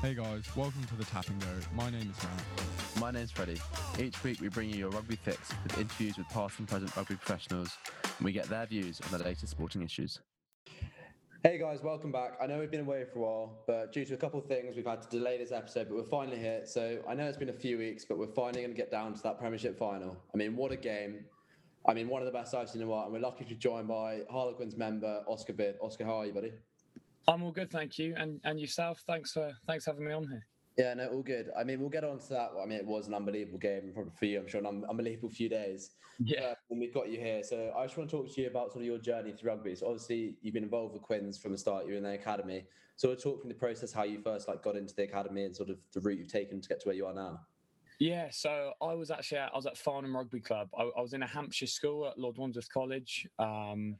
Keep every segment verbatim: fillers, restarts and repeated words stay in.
Hey guys, welcome to the Tapping Go. My name is Matt. My name is Freddie. Each week we bring you your rugby fix with interviews with past and present rugby professionals, and we get their views on the latest sporting issues. Hey guys, welcome back. I know we've been away for a while, but due to a couple of things we've had to delay this episode, but we're finally here. So I know it's been a few weeks, but we're finally going to get down to that Premiership final. I mean, what a game. I mean, one of the best I've seen in a while, and we're lucky to be joined by Harlequins member Oscar Biff. Oscar, how are you, buddy? I'm all good, thank you. And and yourself, thanks for thanks for having me on here. Yeah, no, all good. I mean, we'll get on to that. I mean, it was an unbelievable game, probably for you, I'm sure, an unbelievable few days. Yeah. When we've got you here. So I just want to talk to you about sort of your journey through rugby. So obviously, you've been involved with Quins from the start, you were in the academy. So we'll talk from the process, how you first like got into the academy and sort of the route you've taken to get to where you are now. Yeah, so I was actually at, I was at Farnham Rugby Club. I, I was in a Hampshire school at Lord Wandsworth College. Um,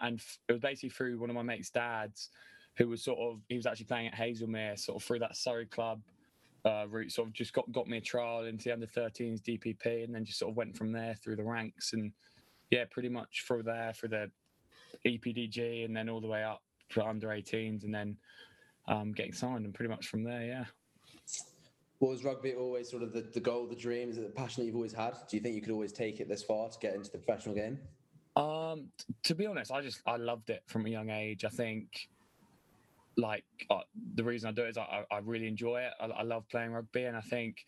and it was basically through one of my mate's dads, who was sort of, he was actually playing at Hazelmere, sort of through that Surrey club uh, route, sort of just got, got me a trial into the under thirteens D P P, and then just sort of went from there through the ranks. And yeah, pretty much through there, through the E P D G, and then all the way up to under eighteens, and then um, getting signed, and pretty much from there, yeah. Was rugby always sort of the, the goal, the dream? Is it the passion you've always had? Do you think you could always take it this far to get into the professional game? Um, t- to be honest, I just, I loved it from a young age. I think, like, uh, the reason I do it is I, I really enjoy it. I, I love playing rugby, and I think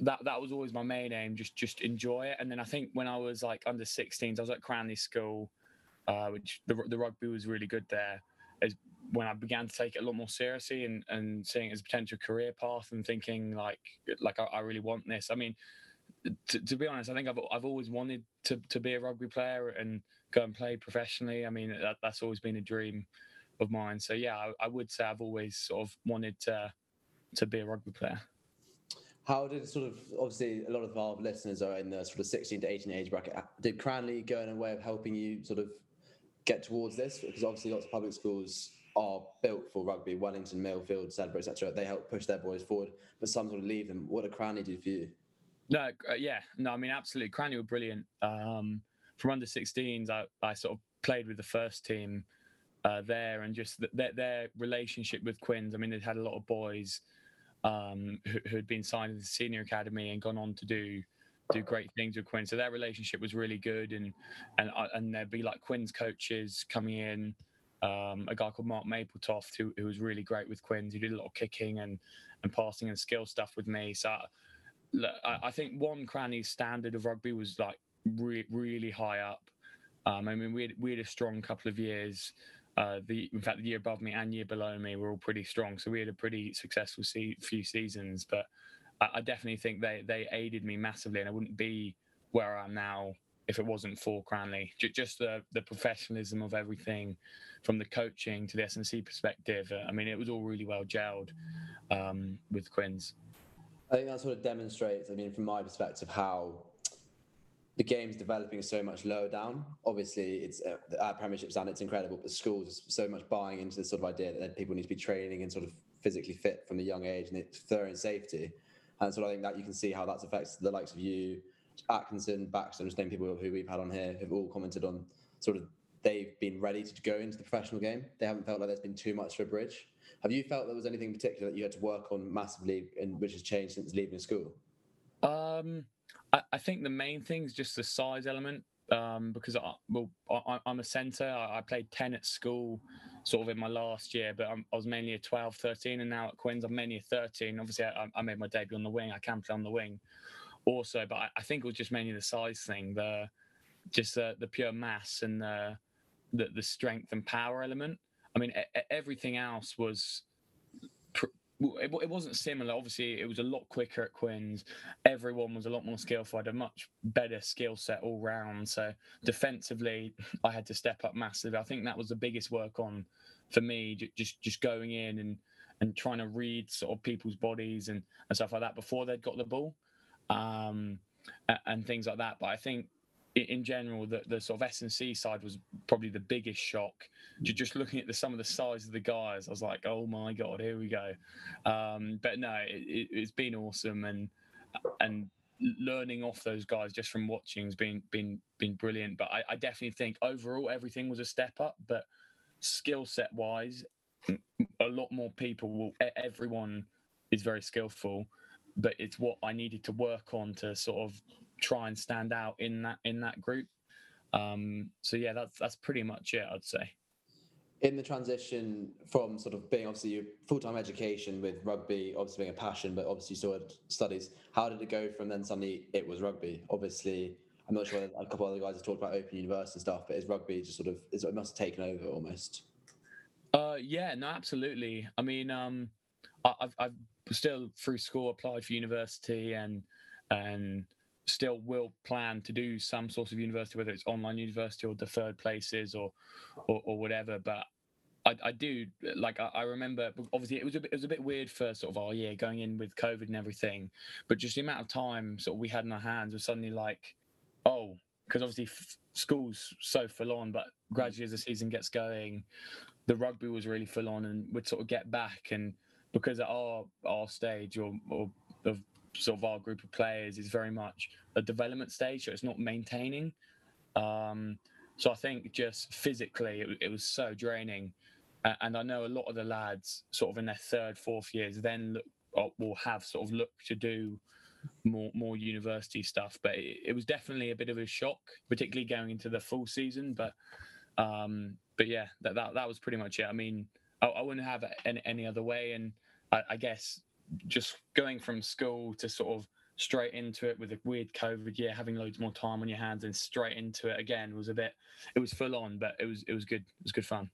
that that was always my main aim, just just enjoy it. And then I think when I was, like, under sixteens, I was at Cranleigh School, uh, which the, the rugby was really good there, is when I began to take it a lot more seriously and, and seeing it as a potential career path and thinking, like, like I, I really want this. I mean... To, to be honest, I think I've I've always wanted to, to be a rugby player and go and play professionally. I mean, that, that's always been a dream of mine. So, yeah, I, I would say I've always sort of wanted to to be a rugby player. How did sort of, obviously, a lot of our listeners are in the sort of sixteen to eighteen age bracket. Did Cranleigh go in a way of helping you sort of get towards this? Because obviously lots of public schools are built for rugby, Wellington, Millfield, Sedbury, et cetera. They help push their boys forward, but some sort of leave them. What did Cranleigh do for you? No, uh, yeah, no, I mean, absolutely. Cranleigh were brilliant. Um, from under sixteens, I, I sort of played with the first team uh, there, and just th- their, their relationship with Quins. I mean, they'd had a lot of boys um, who, who'd been signed to the senior academy and gone on to do do great things with Quins. So their relationship was really good, and and and there'd be like Quins coaches coming in. Um, a guy called Mark Mapletoft, who, who was really great with Quins. He did a lot of kicking and and passing and skill stuff with me. So. I, Look, I think one Cranleigh's standard of rugby was like re- really high up. Um, I mean, we had, we had a strong couple of years. Uh, the in fact, the year above me and year below me were all pretty strong, so we had a pretty successful se- few seasons. But I, I definitely think they they aided me massively, and I wouldn't be where I am now if it wasn't for Cranleigh. J- just the the professionalism of everything, from the coaching to the S and C perspective. I mean, it was all really well gelled um, with Quins. I think that sort of demonstrates, I mean, from my perspective, how the game's developing so much lower down. Obviously, it's uh, our Premiership standard, it's incredible, but schools are so much buying into this sort of idea that people need to be training and sort of physically fit from a young age, and it's thorough and safety. And so I think that you can see how that's affected the likes of you, Atkinson, Baxter, just name people who we've had on here have all commented on sort of they've been ready to go into the professional game. They haven't felt like there's been too much for a bridge. Have you felt there was anything in particular that you had to work on massively and which has changed since leaving school? Um, I, I think the main thing is just the size element, um, because I, well, I, I'm a centre. I, I played ten at school sort of in my last year, but I'm, I was mainly a twelve, thirteen, and now at Quins I'm mainly a thirteen. Obviously, I, I made my debut on the wing. I can play on the wing also, but I, I think it was just mainly the size thing, the just the, the pure mass and the, the, the strength and power element. I mean, a, a, everything else was... Pr- It, it wasn't similar. Obviously, it was a lot quicker at Quins. Everyone was a lot more skillful. I had a much better skill set all round. So defensively, I had to step up massively. I think that was the biggest work on for me, just just going in and, and trying to read sort of people's bodies and, and stuff like that before they'd got the ball, um, and, and things like that. But I think in general, the, the sort of S and C side was probably the biggest shock. Just looking at the, some of the size of the guys, I was like, oh my God, here we go. Um, but no, it, it's been awesome. And and learning off those guys just from watching has been, been, been brilliant. But I, I definitely think overall everything was a step up. But skill set wise, a lot more people, will, everyone is very skillful. But it's what I needed to work on to sort of try and stand out in that in that group. Um, so yeah, that's that's pretty much it, I'd say. In the transition from sort of being obviously your full-time education with rugby, obviously being a passion, but obviously you still had studies. How did it go from then suddenly it was rugby? Obviously, I'm not sure a couple of other guys have talked about Open Universe and stuff, but is rugby just sort of is it must have taken over almost? Uh, yeah, no, absolutely. I mean, um, I, I've I've still through school applied for university and and still will plan to do some sort of university, whether it's online university or deferred places or or, or whatever. But I, I do like I, I remember obviously it was a bit, it was a bit weird for sort of our year going in with COVID and everything, but just the amount of time sort of we had in our hands was suddenly like, oh, because obviously f- school's so full on, but gradually as the season gets going, the rugby was really full on, and we'd sort of get back, and because at our our stage or or of sort of our group of players is very much a development stage, so it's not maintaining. Um, so I think just physically it, it was so draining, and I know a lot of the lads sort of in their third, fourth years then look or will have sort of looked to do more more university stuff. But it, it was definitely a bit of a shock, particularly going into the full season. But um, but yeah, that, that that was pretty much it. I mean, I, I wouldn't have it any, any other way, and I, I guess. Just going from school to sort of straight into it with a weird COVID year, having loads more time on your hands and straight into it again was a bit, it was full on, but it was it was good. It was good fun.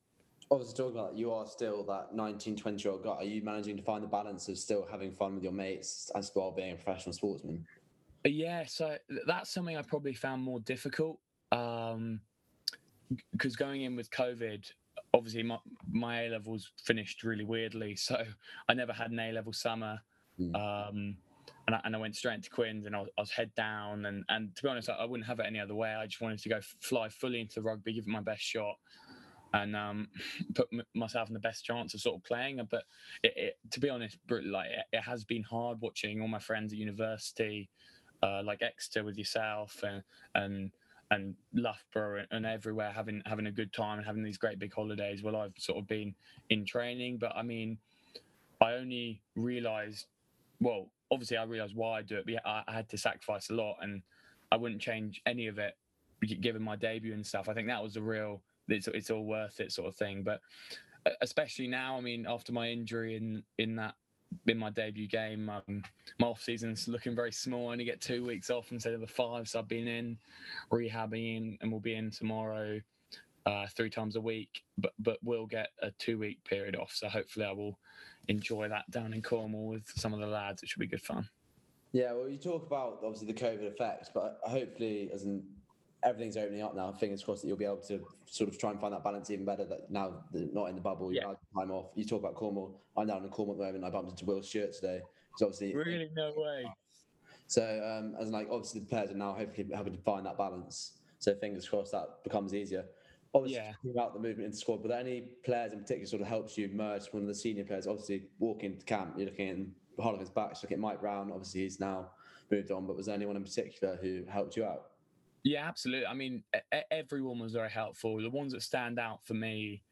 Obviously, talking about that, you are still that nineteen, twenty-year-old guy. Are you managing to find the balance of still having fun with your mates as well being a professional sportsman? Yeah, so that's something I probably found more difficult because um, going in with COVID, obviously, my, my A-levels finished really weirdly, so I never had an A-level summer. Mm. Um, and, I, and I went straight into Quins, and I was, I was head down. And, and to be honest, I, I wouldn't have it any other way. I just wanted to go fly fully into the rugby, give it my best shot, and um, put m- myself in the best chance of sort of playing. But it, it, to be honest, like it, it has been hard watching all my friends at university, uh, like Exeter with yourself and and... and Loughborough and everywhere having having a good time and having these great big holidays. Well, I've sort of been in training, but I mean, I only realised, well, obviously I realised why I do it, but yeah, I, I had to sacrifice a lot, and I wouldn't change any of it, given my debut and stuff. I think that was the real, it's, it's all worth it sort of thing. But especially now, I mean, after my injury in, in that, in my debut game, um, my off season's looking very small. I only get two weeks off instead of the five, so I've been in rehabbing, and we'll be in tomorrow, uh, three times a week. But but we'll get a two week period off, so hopefully I will enjoy that down in Cornwall with some of the lads. It should be good fun. Yeah, well, you talk about obviously the COVID effect, but hopefully as in everything's opening up now, fingers crossed that you'll be able to sort of try and find that balance even better, that now not in the bubble, you've had time off. You talk about Cornwall. I'm down in Cornwall at the moment. I bumped into Will Stewart today. Obviously, really? No way. So, um, as in, like, obviously the players are now hopefully having to find that balance. So fingers crossed that becomes easier. Obviously, yeah. about the movement into squad, but any players in particular sort of helps you merge one of the senior players. Obviously, walking to camp, you're looking at Harlequins back, looking at Mike Brown. Obviously, he's now moved on, but was there anyone in particular who helped you out? Yeah, absolutely. I mean, everyone was very helpful. The ones that stand out for me,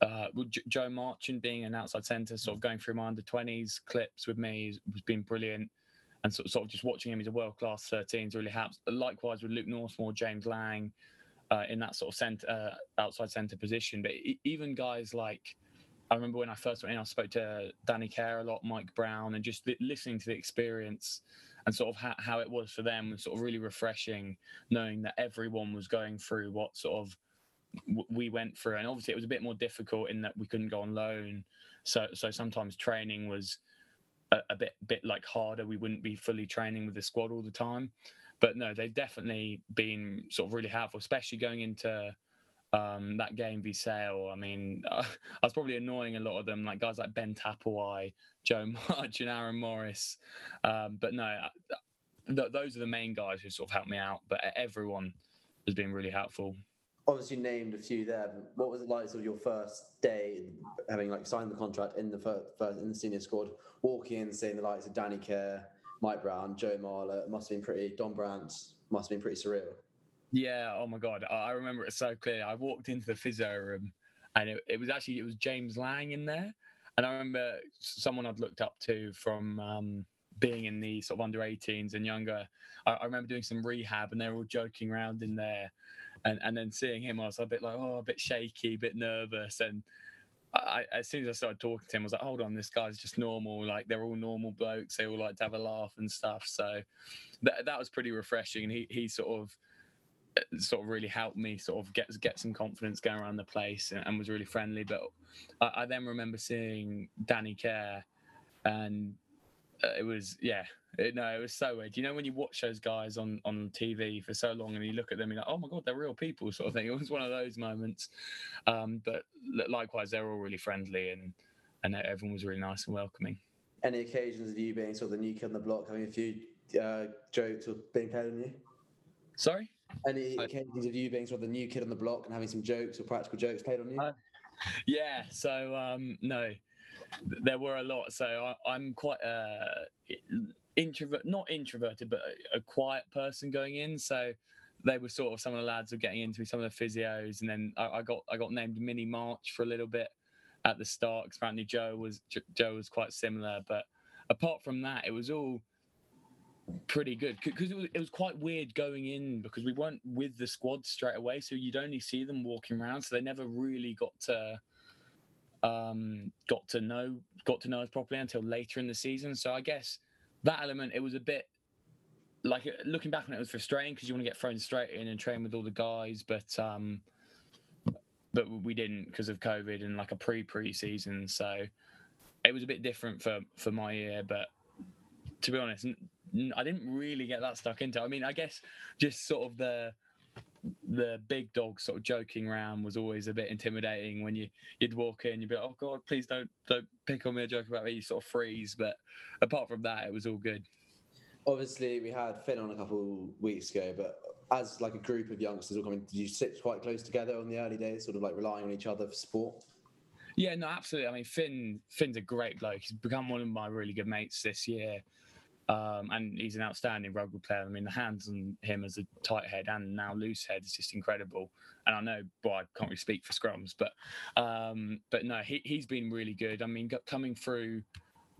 uh, Joe Marchant being an outside centre, sort of going through my under twenties clips with me, has been brilliant. And sort of just watching him, he's a world-class thirteens, really helps. Likewise with Luke Northmore, James Lang, uh, in that sort of centre, uh, outside centre position. But even guys like, I remember when I first went in, I spoke to Danny Care a lot, Mike Brown, and just listening to the experience and sort of how, how it was for them was sort of really refreshing, knowing that everyone was going through what sort of w- we went through. And obviously it was a bit more difficult in that we couldn't go on loan. So so sometimes training was a, a bit bit like harder. We wouldn't be fully training with the squad all the time. But no, they've definitely been sort of really helpful, especially going into um, that game v Sale. I mean, uh, I was probably annoying a lot of them, like guys like Ben Tapuai, Joe March and Aaron Morris. Um, but no, th- those are the main guys who sort of helped me out. But everyone has been really helpful. Obviously named a few there. What was it like sort of your first day, having like signed the contract in the first, first in the senior squad, walking in, seeing the likes of Danny Care, Mike Brown, Joe Marler? Must have been pretty, Don Brandt, must have been pretty surreal. Yeah, oh my God, I remember it so clear. I walked into the physio room and it, it was actually, it was James Lang in there. And I remember someone I'd looked up to from um, being in the sort of under eighteens and younger. I, I remember doing some rehab and they were all joking around in there. And, and then seeing him, I was a bit like, oh, a bit shaky, a bit nervous. And I, as soon as I started talking to him, I was like, hold on, this guy's just normal. Like, they're all normal blokes. They all like to have a laugh and stuff. So that that was pretty refreshing. And he, he sort of sort of really helped me sort of get get some confidence going around the place, and, and was really friendly. But I, I then remember seeing Danny Care, and it was, yeah, it, no, it was so weird. You know, when you watch those guys on, on T V for so long and you look at them and you're like, oh my God, they're real people sort of thing. It was one of those moments. Um, but likewise, they're all really friendly, and, and everyone was really nice and welcoming. Any occasions of you being sort of the new kid on the block, having a few uh, jokes or being played on you? Sorry? Any occasions of you being sort of the new kid on the block and having some jokes or practical jokes played on you? Uh, yeah, so um, no, there were a lot. So I, I'm quite uh, introvert, not introverted, but a, a quiet person going in. So they were sort of, some of the lads were getting into me, some of the physios, and then I, I got I got named Mini March for a little bit at the start, because apparently Joe was Joe was quite similar. But apart from that, it was all pretty good, because it was, it was quite weird going in, because we weren't with the squad straight away, so you'd only see them walking around, so they never really got to um got to know got to know us properly until later in the season. So I guess that element, it was a bit like, looking back on it, it was frustrating, because you want to get thrown straight in and train with all the guys, but um but we didn't, because of COVID and like a pre pre season, so it was a bit different for for my year. But to be honest, I didn't really get that stuck into. I mean, I guess just sort of the the big dog sort of joking around was always a bit intimidating. When you you'd walk in, you'd be like, "Oh God, please don't don't pick on me or joke about me." You sort of freeze. But apart from that, it was all good. Obviously, we had Finn on a couple weeks ago, but as like a group of youngsters all coming, did you sit quite close together on the early days, sort of like relying on each other for support? Yeah, no, absolutely. I mean, Finn Finn's a great bloke. He's become one of my really good mates this year. Um, and he's an outstanding rugby player. I mean, the hands on him as a tight head and now loose head is just incredible. And I know, well, I can't really speak for scrums, but um, but no, he, he's been really good. I mean, got, coming through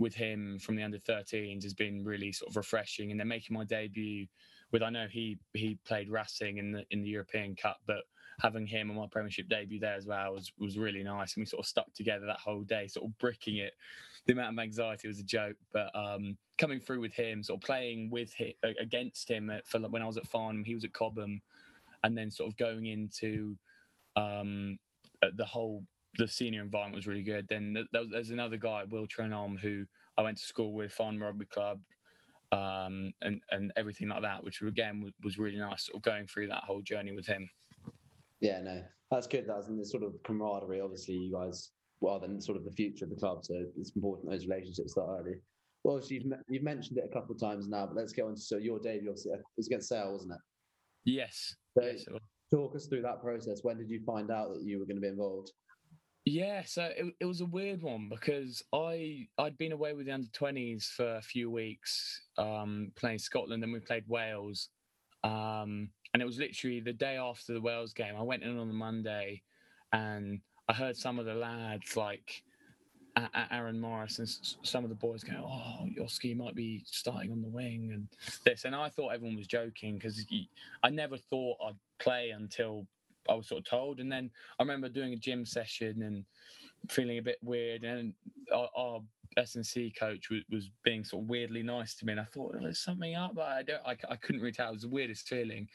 with him from the under thirteens has been really sort of refreshing. And they're making my debut with, I know he he played Racing in the in the European Cup, but having him on my Premiership debut there as well was, was really nice. And we sort of stuck together that whole day, sort of bricking it. The amount of anxiety was a joke, but um, coming through with him, sort of playing with him, against him at, for when I was at Farnham, he was at Cobham, and then sort of going into um, the whole, the senior environment was really good. Then there was, there's another guy, Will Trenholm, who I went to school with, Farnham Rugby Club, um, and, and everything like that, which again was, was really nice, sort of going through that whole journey with him. Yeah, no, that's good. That's in this sort of camaraderie. Obviously, you guys, well, then sort of the future of the club, so it's important those relationships that early. Well, you've you've mentioned it a couple of times now, but let's go on. So your debut was against Sale, wasn't it? Yes. So yes, it was. Talk us through that process. When did you find out that you were going to be involved? Yeah, so it, it was a weird one because I I'd been away with the under twenties for a few weeks, um, playing Scotland, and we played Wales, um, and it was literally the day after the Wales game. I went in on the Monday, and I heard some of the lads like Aaron Morris and some of the boys go, "Oh, Yoski might be starting on the wing," and this, and I thought everyone was joking because I never thought I'd play until I was sort of told. And then I remember doing a gym session and feeling a bit weird, and our, our S and C coach was, was being sort of weirdly nice to me, and I thought, well, there's something up, but I don't I, I couldn't really tell. It was the weirdest feeling.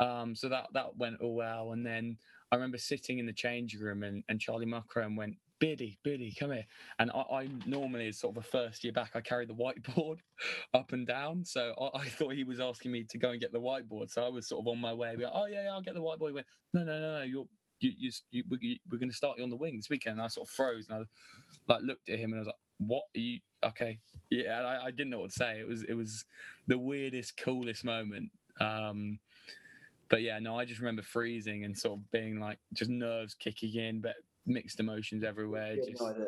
Um, so that that went all well, and then I remember sitting in the changing room, and, and Charlie Muckram went, "Biddy, Biddy, come here." And I, I normally, as sort of a first year back, I carry the whiteboard up and down. So I, I thought he was asking me to go and get the whiteboard. So I was sort of on my way. We were, "Oh, yeah, yeah, I'll get the whiteboard." He went, "No, no, no, you're, you, you, you, you we're going to start you on the wing this weekend." And I sort of froze, and I like looked at him, and I was like, "What are you? Okay, yeah." And I, I didn't know what to say. It was, it was the weirdest, coolest moment. Um, but yeah, no, I just remember freezing and sort of being like, just nerves kicking in, but mixed emotions everywhere. Just, no idea.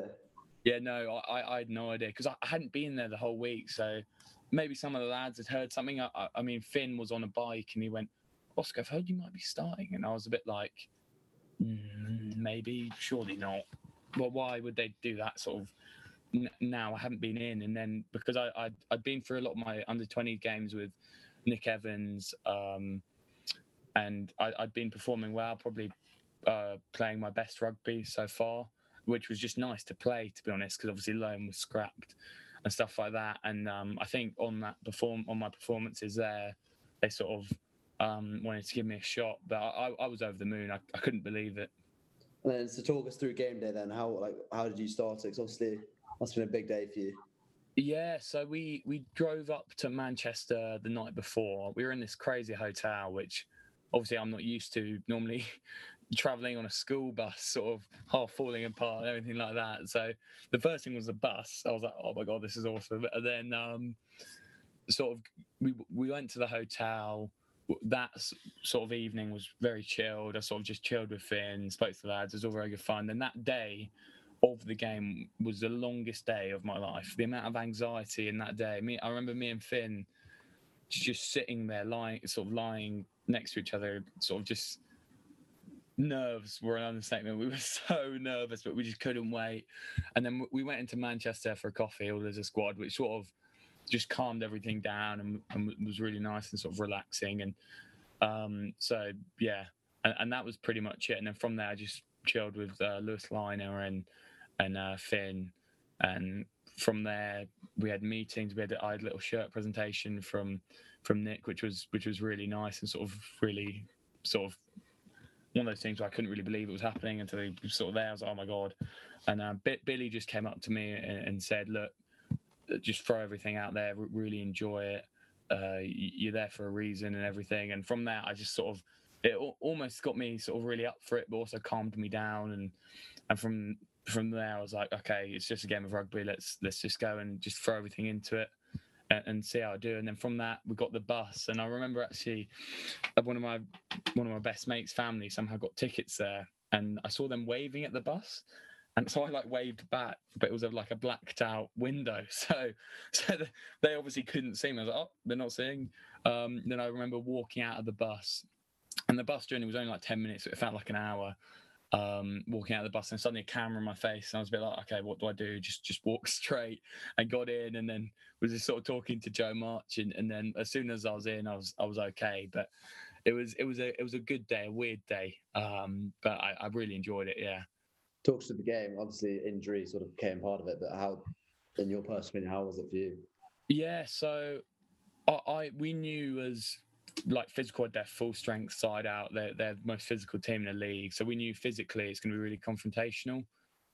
Yeah, no, I, I had no idea because I, I hadn't been there the whole week. So maybe some of the lads had heard something. I, I mean, Finn was on a bike and he went, "Oscar, I've heard you might be starting." And I was a bit like, mm, maybe, surely not. Well, why would they do that sort of n- now? I hadn't been in. And then because I, I'd, I'd been through a lot of my under twenty games with Nick Evans, um, and I, I'd been performing well, probably Uh, playing my best rugby so far, which was just nice to play, to be honest, because obviously loan was scrapped and stuff like that. And um, I think on that perform on my performances there, they sort of um, wanted to give me a shot, but I, I was over the moon. I, I couldn't believe it. And then, so talk us through game day then. How like how did you start it? Because obviously that's been a big day for you. Yeah, so we we drove up to Manchester the night before. We were in this crazy hotel, which obviously I'm not used to normally. Traveling on a school bus, sort of half falling apart and everything like that. So the first thing was the bus. I was like, "Oh my god, this is awesome!" And then, um, sort of, we we went to the hotel. That sort of evening was very chilled. I sort of just chilled with Finn, spoke to the lads. It was all very good fun. And that day of the game was the longest day of my life. The amount of anxiety in that day. Me, I remember me and Finn just sitting there, lying, sort of lying next to each other, sort of just. Nerves were an understatement. We were so nervous, but we just couldn't wait. And then we went into Manchester for a coffee, all as a squad, which sort of just calmed everything down and, and was really nice and sort of relaxing. And um, so, yeah, and, and that was pretty much it. And then from there, I just chilled with uh, Lewis Liner and and uh, Finn. And from there, we had meetings. We had I had a little shirt presentation from from Nick, which was which was really nice and sort of really sort of. One of those things where I couldn't really believe it was happening until he was sort of there. I was like, "Oh my god!" And uh, Billy just came up to me and, and said, "Look, just throw everything out there. Really enjoy it. Uh, you're there for a reason and everything." And from that, I just sort of it almost got me sort of really up for it, but also calmed me down. And and from from there, I was like, "Okay, it's just a game of rugby. Let's let's just go and just throw everything into it." And see how I do. And then from that, we got the bus. And I remember actually one of my one of my best mates' family somehow got tickets there, and I saw them waving at the bus, and so I like waved back, but it was like a blacked out window, so so they obviously couldn't see me. I was like, "Oh, they're not seeing." Um, then I remember walking out of the bus, and the bus journey was only like ten minutes, so it felt like an hour. Um, walking out of the bus, and suddenly a camera in my face, and I was a bit like, "Okay, what do I do? Just just walk straight." And got in, and then was just sort of talking to Joe Marchant, and, and then as soon as I was in, I was I was okay. But it was it was a it was a good day, a weird day, um, but I, I really enjoyed it. Yeah. Talks to the game. Obviously, injury sort of became part of it, but how, in your personal opinion, how was it for you? Yeah, so I, I we knew as. Like physical, their full strength side out. They're, they're the most physical team in the league. So we knew physically it's going to be really confrontational.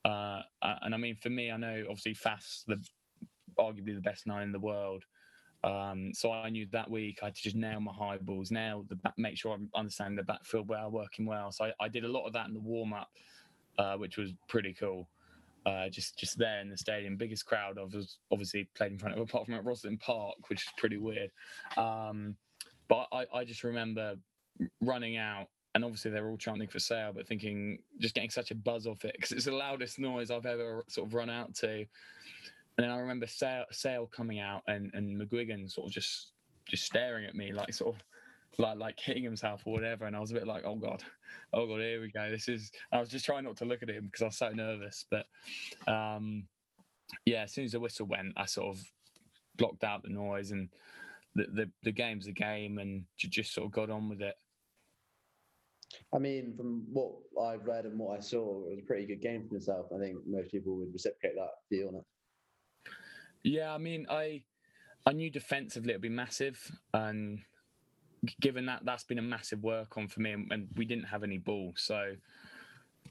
Uh, and I mean, for me, I know obviously Faf's the arguably the best nine in the world. Um, so I knew that week I had to just nail my high balls, nail the back, make sure I'm understanding the backfield well, working well. So I, I did a lot of that in the warm up, uh, which was pretty cool. uh, just just there in the stadium. Biggest crowd I was obviously played in front of, apart from at Roslyn Park, which is pretty weird. Um, but I, I just remember running out, and obviously they were all chanting for Sale, but thinking, just getting such a buzz off it, because it's the loudest noise I've ever sort of run out to. And then I remember Sale, Sale coming out and, and McGuigan sort of just just staring at me, like sort of like like hitting himself or whatever. And I was a bit like, oh God, oh God, here we go. This is, I was just trying not to look at him because I was so nervous. But um, yeah, as soon as the whistle went, I sort of blocked out the noise, and the, the, the game's a game, and just sort of got on with it. I mean, from what I've read and what I saw, it was a pretty good game for myself. I think most people would reciprocate that view on it. Yeah, I mean, I I knew defensively it'd be massive, and given that that's been a massive work on for me, and, and we didn't have any ball, so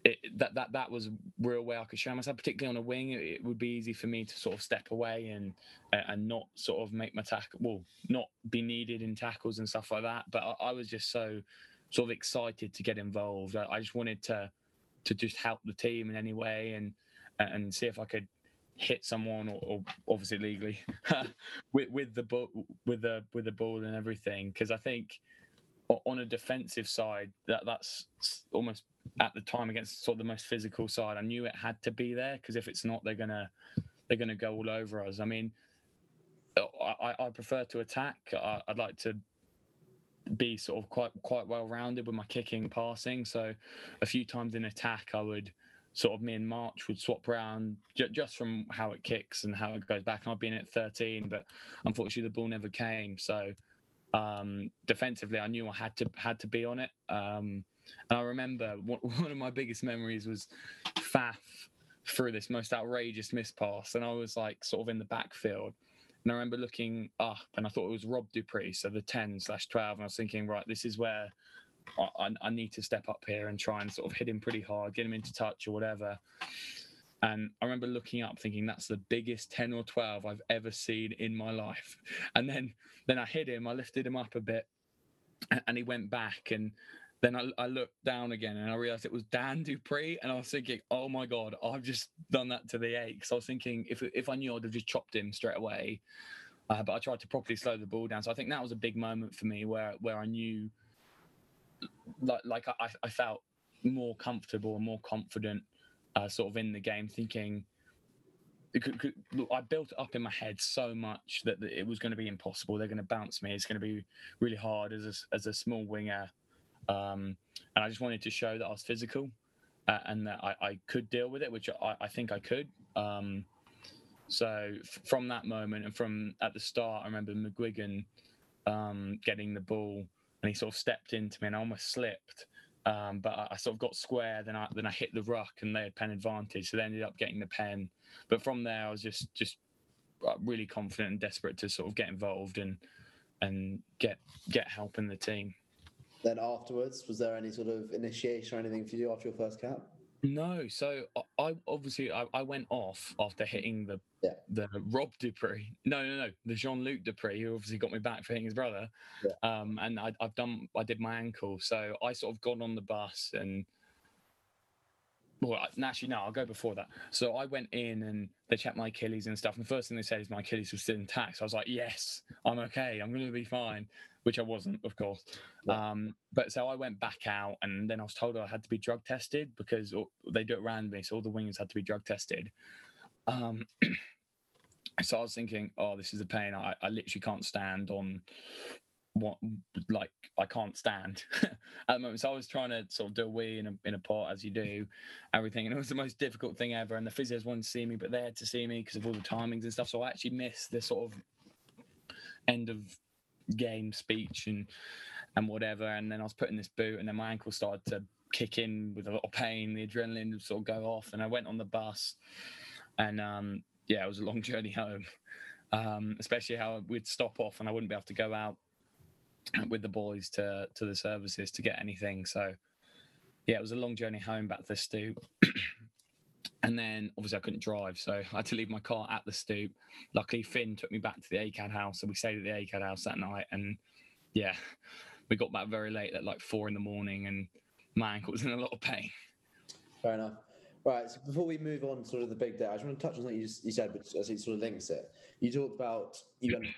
it, that that that was a real way I could show myself. Particularly on a wing, it, it would be easy for me to sort of step away and uh, and not sort of make my tackle, well, not be needed in tackles and stuff like that. But I, I was just so sort of excited to get involved. I, I just wanted to to just help the team in any way, and and see if I could hit someone, or, or obviously legally, with with the ball, with the with the ball and everything. Because I think on a defensive side, that that's almost at the time against sort of the most physical side. I knew it had to be there, because if it's not, they're gonna they're gonna go all over us. I mean, I, I prefer to attack. I, I'd like to be sort of quite quite well rounded with my kicking, passing. So a few times in attack, I would. Sort of me and March would swap round j- just from how it kicks and how it goes back. And I'd been at thirteen, but unfortunately the ball never came. So um, defensively, I knew I had to had to be on it. Um, and I remember what, one of my biggest memories was Faf threw this most outrageous miss pass, and I was like sort of in the backfield. And I remember looking up, and I thought it was Rob du Preez, so the ten slash twelve, and I was thinking, right, this is where. I, I need to step up here and try and sort of hit him pretty hard, get him into touch or whatever. And I remember looking up thinking, that's the biggest ten or twelve I've ever seen in my life. And then then I hit him, I lifted him up a bit, and he went back. And then I, I looked down again, and I realised it was Dan du Preez. And I was thinking, oh my God, I've just done that to the ache. So I was thinking, if if I knew, I'd have just chopped him straight away. Uh, but I tried to properly slow the ball down. So I think that was a big moment for me where where I knew... Like, like I, I felt more comfortable and more confident, uh, sort of in the game. Thinking, it could, could, I built it up in my head so much that, that it was going to be impossible. They're going to bounce me. It's going to be really hard as a, as a small winger, um, and I just wanted to show that I was physical uh, and that I, I could deal with it, which I, I think I could. Um, so f- from that moment and from at the start, I remember McGuigan um, getting the ball. And he sort of stepped into me, and I almost slipped, um, but I, I sort of got square. Then I then I hit the ruck, and they had pen advantage, so they ended up getting the pen. But from there, I was just just really confident and desperate to sort of get involved and and get get help in the team. Then afterwards, was there any sort of initiation or anything for you after your first cap? No, so I obviously I, I went off after hitting the yeah. the Rob du Preez. No, no, no, the Jean-Luc du Preez, who obviously got me back for hitting his brother. Yeah. Um, and I, I've done I did my ankle, so I sort of got on the bus and. Well, actually, no, I'll go before that. So I went in and they checked my Achilles and stuff. And the first thing they said is my Achilles was still intact. So I was like, yes, I'm okay. I'm going to be fine, which I wasn't, of course. Yeah. Um, but so I went back out, and then I was told I had to be drug tested because or, they do it randomly. So all the wingers had to be drug tested. Um, so I was thinking, oh, this is a pain. I, I literally can't stand on... What like I can't stand at the moment. So I was trying to sort of do a wee in a in a pot, as you do, everything, and it was the most difficult thing ever. And the physios wanted to see me, but they had to see me because of all the timings and stuff. So I actually missed the sort of end of game speech and and whatever. And then I was put in this boot, and then my ankle started to kick in with a lot of pain. The adrenaline would sort of go off, and I went on the bus, and um yeah, it was a long journey home. Um, especially how we'd stop off, and I wouldn't be able to go out with the boys to to the services to get anything. So yeah, it was a long journey home back to the stoop. And then obviously I couldn't drive, so I had to leave my car at the stoop. Luckily Finn took me back to the A C A D house, and we stayed at the A C A D house that night. And yeah, we got back very late at like four in the morning, and my ankle was in a lot of pain. Fair enough. Right, so before we move on, sort of the big day, I just want to touch on something you, you said, but as it sort of links it. You talked about, you went,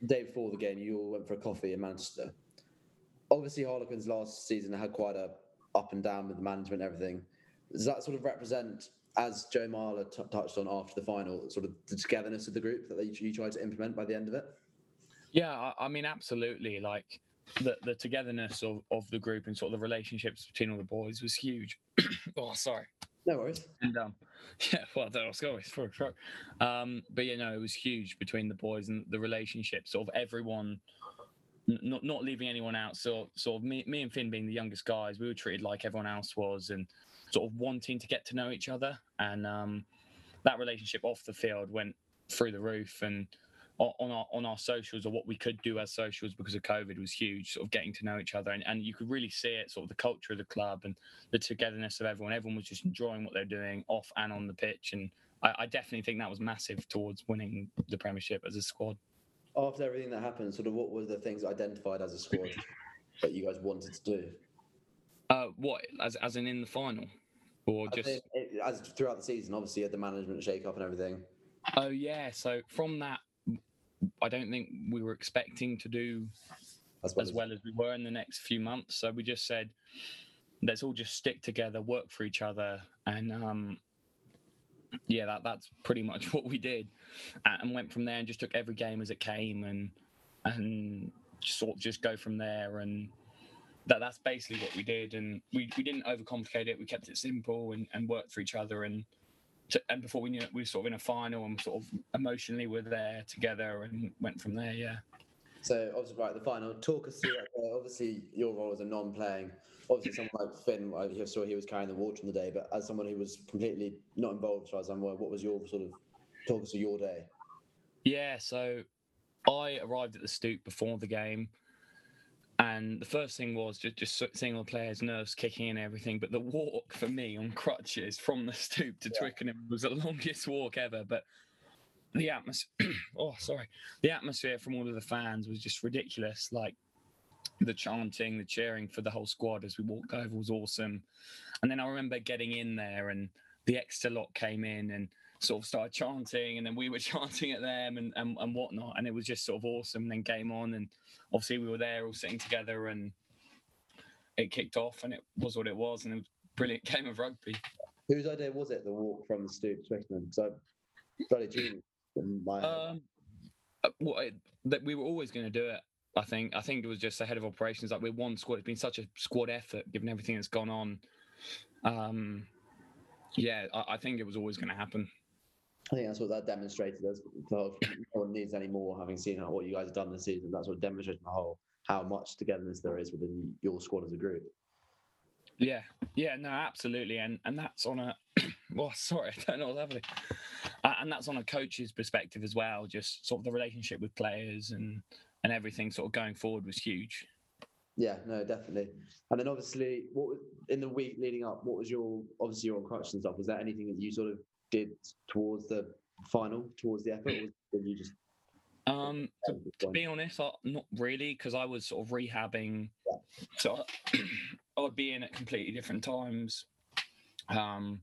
the day before the game, you all went for a coffee in Manchester. Obviously, Harlequins last season had quite a up and down with the management and everything. Does that sort of represent, as Joe Marler t- touched on after the final, sort of the togetherness of the group that they, you tried to implement by the end of it? Yeah, I, I mean, absolutely. Like, the, the togetherness of, of the group and sort of the relationships between all the boys was huge. Oh, sorry. No worries. And um, yeah, well, that was going for a sure. Um, but you know, it was huge between the boys and the relationship. Sort of everyone, n- not not leaving anyone out. So sort of me, me and Finn being the youngest guys, we were treated like everyone else was, and sort of wanting to get to know each other. And um, that relationship off the field went through the roof. And on our on our socials, or what we could do as socials because of COVID, was huge. Sort of getting to know each other, and, and you could really see it. Sort of the culture of the club and the togetherness of everyone. Everyone was just enjoying what they're doing off and on the pitch, and I, I definitely think that was massive towards winning the Premiership as a squad. After everything that happened, sort of what were the things identified as a squad that you guys wanted to do? Uh, what as as in in the final, or I just it, as throughout the season? Obviously, had the management shake up and everything. Oh yeah, so from that. I don't think we were expecting to do as well as, well as we were in the next few months. So we just said, let's all just stick together, work for each other. And um, yeah, that, that's pretty much what we did. And went from there and just took every game as it came and and sort of just go from there. And that that's basically what we did. And we, we didn't overcomplicate it. We kept it simple and, and worked for each other. And To, and before we knew it, we were sort of in a final and sort of emotionally we're there together and went from there, yeah. So, obviously, right, the final. Talk us through that. Obviously, your role as a non-playing. Obviously, someone like Finn, I saw he was carrying the water on the day, but as someone who was completely not involved, as far as I'm aware, what was your sort of, talk us through your day? Yeah, so I arrived at the Stoop before the game. And the first thing was just, just seeing all the players' nerves kicking and everything. But the walk for me on crutches from the Stoop to yeah. Twickenham was the longest walk ever. But the atmosphere, oh, sorry, the atmosphere from all of the fans was just ridiculous. Like the chanting, the cheering for the whole squad as we walked over was awesome. And then I remember getting in there and the Exeter lot came in and sort of started chanting, and then we were chanting at them and, and, and whatnot, and it was just sort of awesome. And then game on, and obviously we were there all sitting together, and it kicked off, and it was what it was, and it was a brilliant game of rugby. Whose idea was it, the walk from the Stoop to Twickenham? So, bloody genius in my um, well, it, that we were always going to do it. I think. I think it was just the head of operations. Like we're one squad. It's been such a squad effort, given everything that's gone on. Um, yeah, I, I think it was always going to happen. I think that's what that demonstrated. As no one needs any more, having seen how, what you guys have done this season. That's what demonstrated the whole how much togetherness there is within your squad as a group. Yeah, yeah, no, absolutely, and and that's on a. Well, sorry, I don't know what's happening. Uh, and that's on a coach's perspective as well. Just sort of the relationship with players and and everything sort of going forward was huge. Yeah, no, definitely. And then obviously, what was, in the week leading up, what was your obviously your crutches and stuff? Was there anything that you sort of did towards the final, towards the effort, or did you just... Um, to, to be honest, I, not really, because I was sort of rehabbing. Yeah. So I, I'd be in at completely different times um,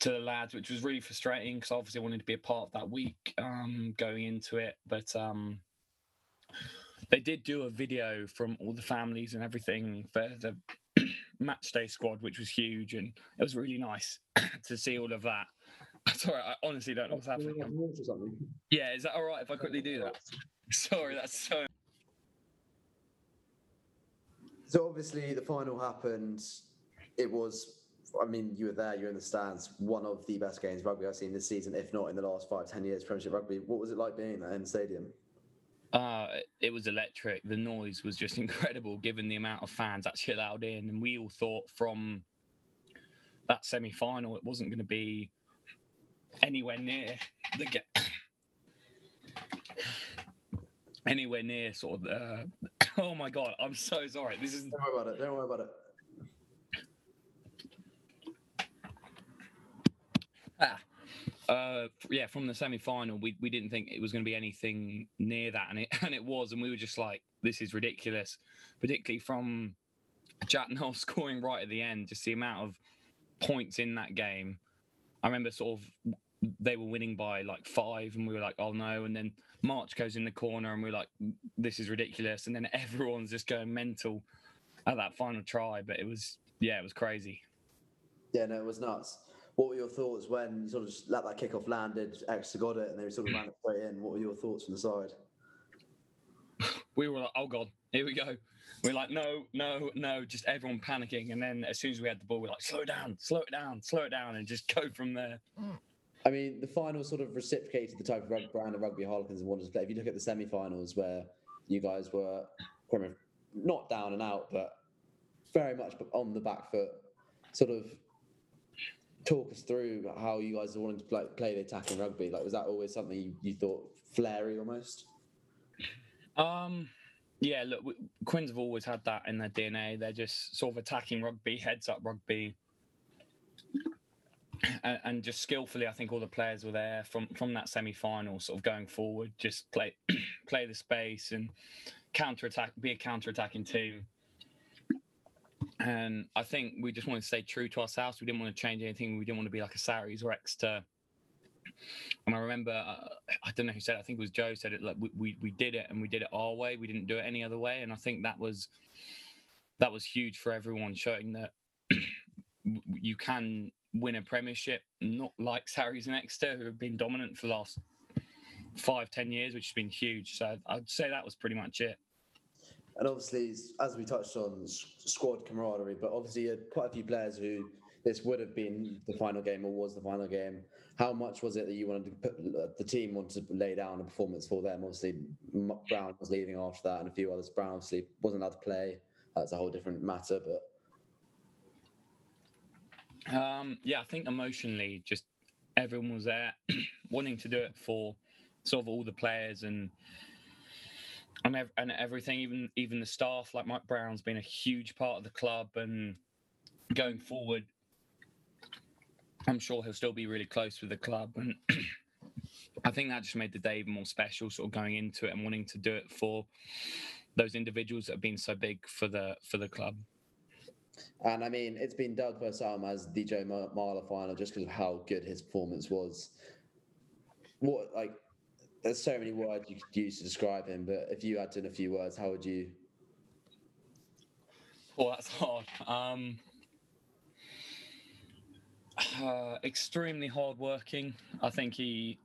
to the lads, which was really frustrating, because obviously I wanted to be a part of that week um, going into it. But um, they did do a video from all the families and everything for the match day squad, which was huge, and it was really nice to see all of that. Sorry, I honestly don't know what's happening. Yeah, is that all right if I quickly do that? Sorry, that's so... So obviously the final happened. It was, I mean, you were there, you were in the stands, one of the best games rugby I've seen this season, if not in the last five, ten years, Premiership rugby. What was it like being there in the stadium? Uh, it was electric. The noise was just incredible, given the amount of fans actually allowed in. And we all thought from that semi-final, it wasn't going to be anywhere near the ge- anywhere near sort of. The, oh my God, I'm so sorry. This is. Don't worry about it. Don't worry about it. Ah. Uh, yeah, from the semi-final, we, we didn't think it was going to be anything near that, and it and it was, and we were just like, this is ridiculous. Particularly from Jack Noel scoring right at the end, just the amount of points in that game, I remember sort of they were winning by like five and we were like, oh no. And then March goes in the corner and we're like, this is ridiculous. And then everyone's just going mental at that final try. But it was, yeah, it was crazy. Yeah, no, it was nuts. What were your thoughts when you sort of just let that kickoff landed, Exeter got it and they sort of ran it straight in? What were your thoughts from the side? We were like, oh God, here we go. We're like, no, no, no, just everyone panicking. And then as soon as we had the ball, we're like, slow down, slow it down, slow it down, and just go from there. I mean, the final sort of reciprocated the type of rugby, brand of rugby Harlequins wanted to play. If you look at the semi-finals where you guys were not down and out, but very much on the back foot, sort of talk us through how you guys wanted to play, play the attacking rugby. Like, was that always something you, you thought flary almost? Um, yeah, look, we, Quins have always had that in their D N A. They're just sort of attacking rugby, heads up rugby. And, and just skillfully, I think all the players were there from, from that semi-final, sort of going forward, just play play the space and counter-attack, be a counter-attacking team. And I think we just wanted to stay true to ourselves. We didn't want to change anything. We didn't want to be like a Sarries or Exeter. And I remember, uh, I don't know who said it, I think it was Joe said it, like we, we we did it and we did it our way. We didn't do it any other way. And I think that was that was huge for everyone, showing that you can win a Premiership, not like Sarries and Exeter, who have been dominant for the last five, ten years, which has been huge. So I'd say that was pretty much it. And obviously, as we touched on, squad camaraderie, but obviously you had quite a few players who this would have been the final game or was the final game. How much was it that you wanted to put, the team wanted to lay down a performance for them? Obviously, Brown was leaving after that and a few others. Brown obviously wasn't allowed to play. That's a whole different matter, but... Um, yeah, I think emotionally, just everyone was there wanting to do it for sort of all the players and... And, ev- and everything, even even the staff, like Mike Brown's been a huge part of the club, and going forward, I'm sure he'll still be really close with the club. And I think that just made the day even more special, sort of going into it and wanting to do it for those individuals that have been so big for the for the club. And I mean, it's been dubbed by some as the Joe Marler final just because of how good his performance was. What like. There's so many words you could use to describe him, but if you had to in a few words, how would you? Well, that's hard. Um, uh, extremely hardworking. I think he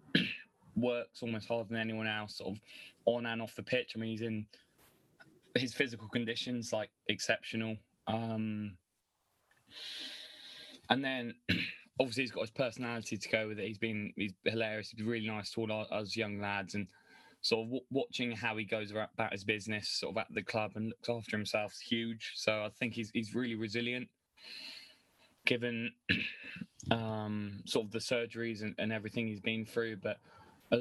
works almost harder than anyone else, sort of on and off the pitch. I mean, he's in his physical conditions, like, exceptional. Um, and then... Obviously, he's got his personality to go with it. He's been he's hilarious. He's really nice to all our, us young lads, and sort of w- watching how he goes about his business, sort of at the club, and looks after himself is huge. So I think he's he's really resilient, given um, sort of the surgeries and, and everything he's been through. But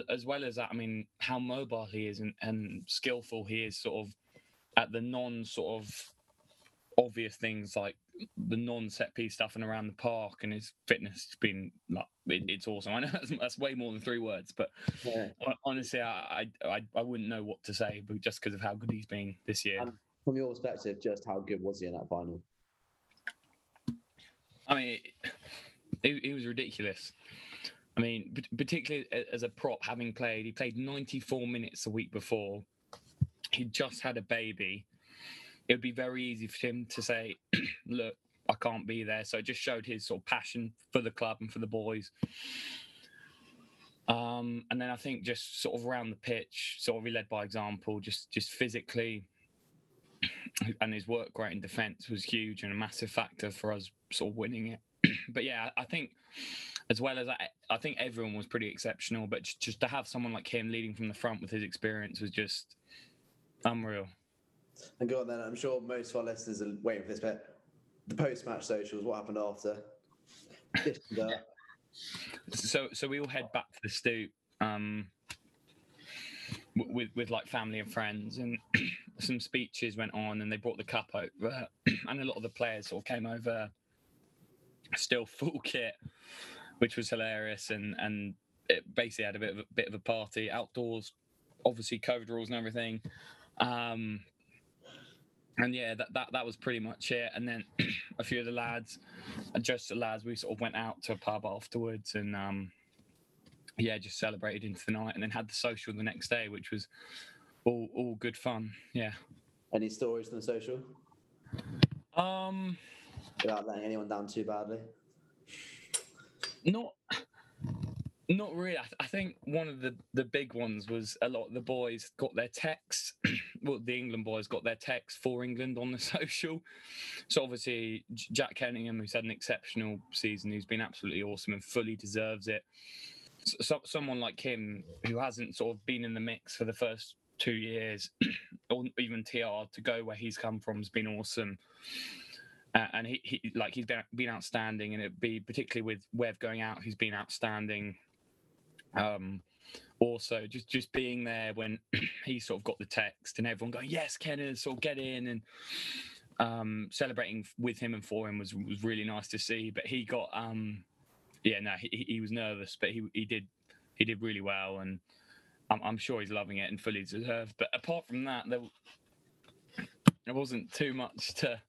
as well as that, I mean, how mobile he is and, and skillful he is, sort of at the non sort of obvious things like the non-set piece stuff and around the park, and his fitness has been like it, it's awesome. I know that's, that's way more than three words, but yeah. honestly, I, I I wouldn't know what to say, but just because of how good he's been this year. And from your perspective, just how good was he in that final? I mean, it, it was ridiculous. I mean, particularly as a prop, having played, he played ninety-four minutes the week before. He just had a baby. It would be very easy for him to say, look, I can't be there. So it just showed his sort of passion for the club and for the boys. Um, and then I think just sort of around the pitch, sort of led by example, just just physically, and his work rate in defence was huge and a massive factor for us sort of winning it. But yeah, I think as well as that, I think everyone was pretty exceptional, but just to have someone like him leading from the front with his experience was just unreal. And go on then, I'm sure most of our listeners are waiting for this bit. The post-match socials, what happened after? so so we all head back to the stoop um, with, with like family and friends, and some speeches went on and they brought the cup over, and a lot of the players sort of came over still full kit, which was hilarious, and, and it basically had a bit of a, bit of a party outdoors, obviously COVID rules and everything. Um And yeah, that, that that was pretty much it. And then a few of the lads, just the lads, we sort of went out to a pub afterwards and um, yeah, just celebrated into the night and then had the social the next day, which was all all good fun. Yeah. Any stories from the social? Um, without letting anyone down too badly. Not. Not really. I, th- I think one of the, the big ones was a lot of the boys got their texts. Well, the England boys got their texts for England on the social. So obviously Jack Kenningham, who's had an exceptional season, who's been absolutely awesome and fully deserves it. So, someone like him, who hasn't sort of been in the mix for the first two years, or even T R, to go where he's come from has been awesome. Uh, and he, he like he's been, been outstanding, and it'd be particularly with Webb going out, he's been outstanding. Um, also just, just being there when he sort of got the text and everyone going, yes, Kenneth, sort of get in, and um, celebrating with him and for him was, was really nice to see. But he got, um, yeah, no, he, he was nervous, but he, he did, he did really well. And I'm, I'm sure he's loving it and fully deserved. But apart from that, there, there wasn't too much to,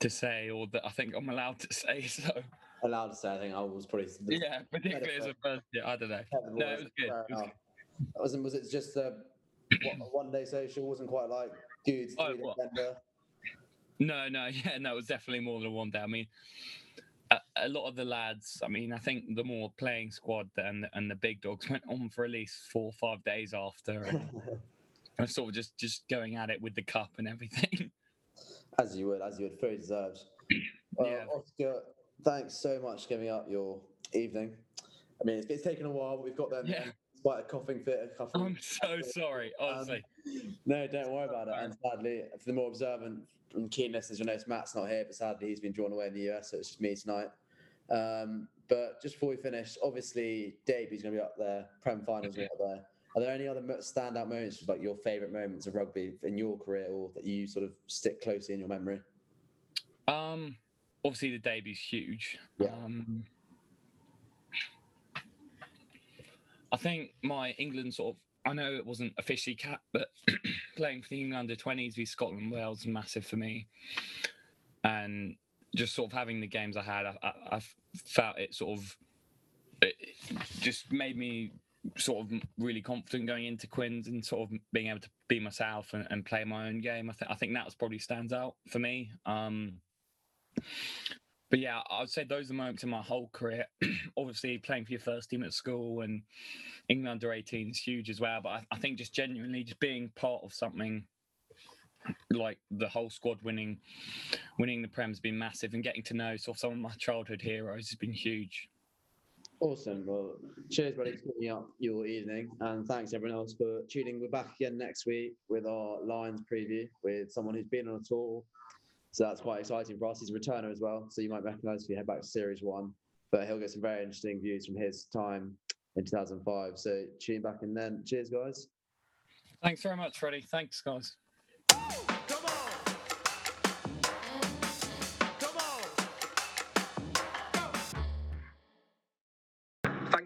to say, or that I think I'm allowed to say. So allowed to say, I think I was probably the, yeah, particularly as a first year. I don't know. No, it was good. It was, good. was, it, was it just a one day social? Wasn't quite like dudes. Oh, no, no, yeah, no, it was definitely more than a one day. I mean, a, a lot of the lads. I mean, I think the more playing squad and and the big dogs went on for at least four or five days after, and, and sort of just just going at it with the cup and everything. As you would, as you would, very deserved. Uh, yeah. Oscar, thanks so much for giving up your evening. I mean, it's, it's taken a while, but we've got them. Yeah. Quite a coughing fit. A coughing I'm so fit. sorry, honestly. Um, no, don't worry about it. And sadly, for the more observant and keen listeners, you'll notice Matt's not here, but sadly he's been drawn away in the U S, so it's just me tonight. Um, but just before we finish, obviously, debut's going to be up there. Prem finals going to be up there. Are there any other standout moments, like your favourite moments of rugby in your career, or that you sort of stick closely in your memory? Um, obviously the debut's huge. Yeah. Um, I think my England sort of, I know it wasn't officially cap, but playing for the England under twenties v Scotland and Wales was massive for me. And just sort of having the games I had, I, I, I felt it sort of, it just made me sort of really confident going into Quins and sort of being able to be myself and, and play my own game. I think I think that was probably stands out for me. Um, but yeah, I would say those are the moments in my whole career. Obviously, playing for your first team at school and England under eighteen is huge as well. But I, I think just genuinely just being part of something like the whole squad winning, winning the Prem has been massive, and getting to know sort of some of my childhood heroes has been huge. Awesome. Well, cheers, buddy, for giving up your evening. And thanks, everyone else, for tuning. We're back again next week with our Lions preview with someone who's been on a tour. So that's quite exciting for us. He's a returner as well. So you might recognise if you head back to Series one. But he'll get some very interesting views from his time in two thousand five. So tune back in then. Cheers, guys. Thanks very much, Freddie. Thanks, guys.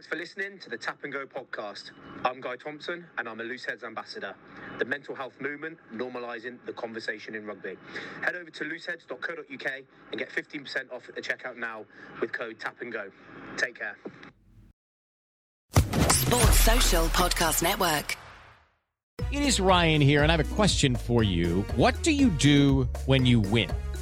For listening to the Tap and Go podcast. I'm Guy Thompson, and I'm a Looseheads ambassador. The mental health movement normalising the conversation in rugby. Head over to looseheads dot co dot uk and get fifteen percent off at the checkout now with code Tap and Go. Take care. Sports Social Podcast Network. It is Ryan here, and I have a question for you. What do you do when you win?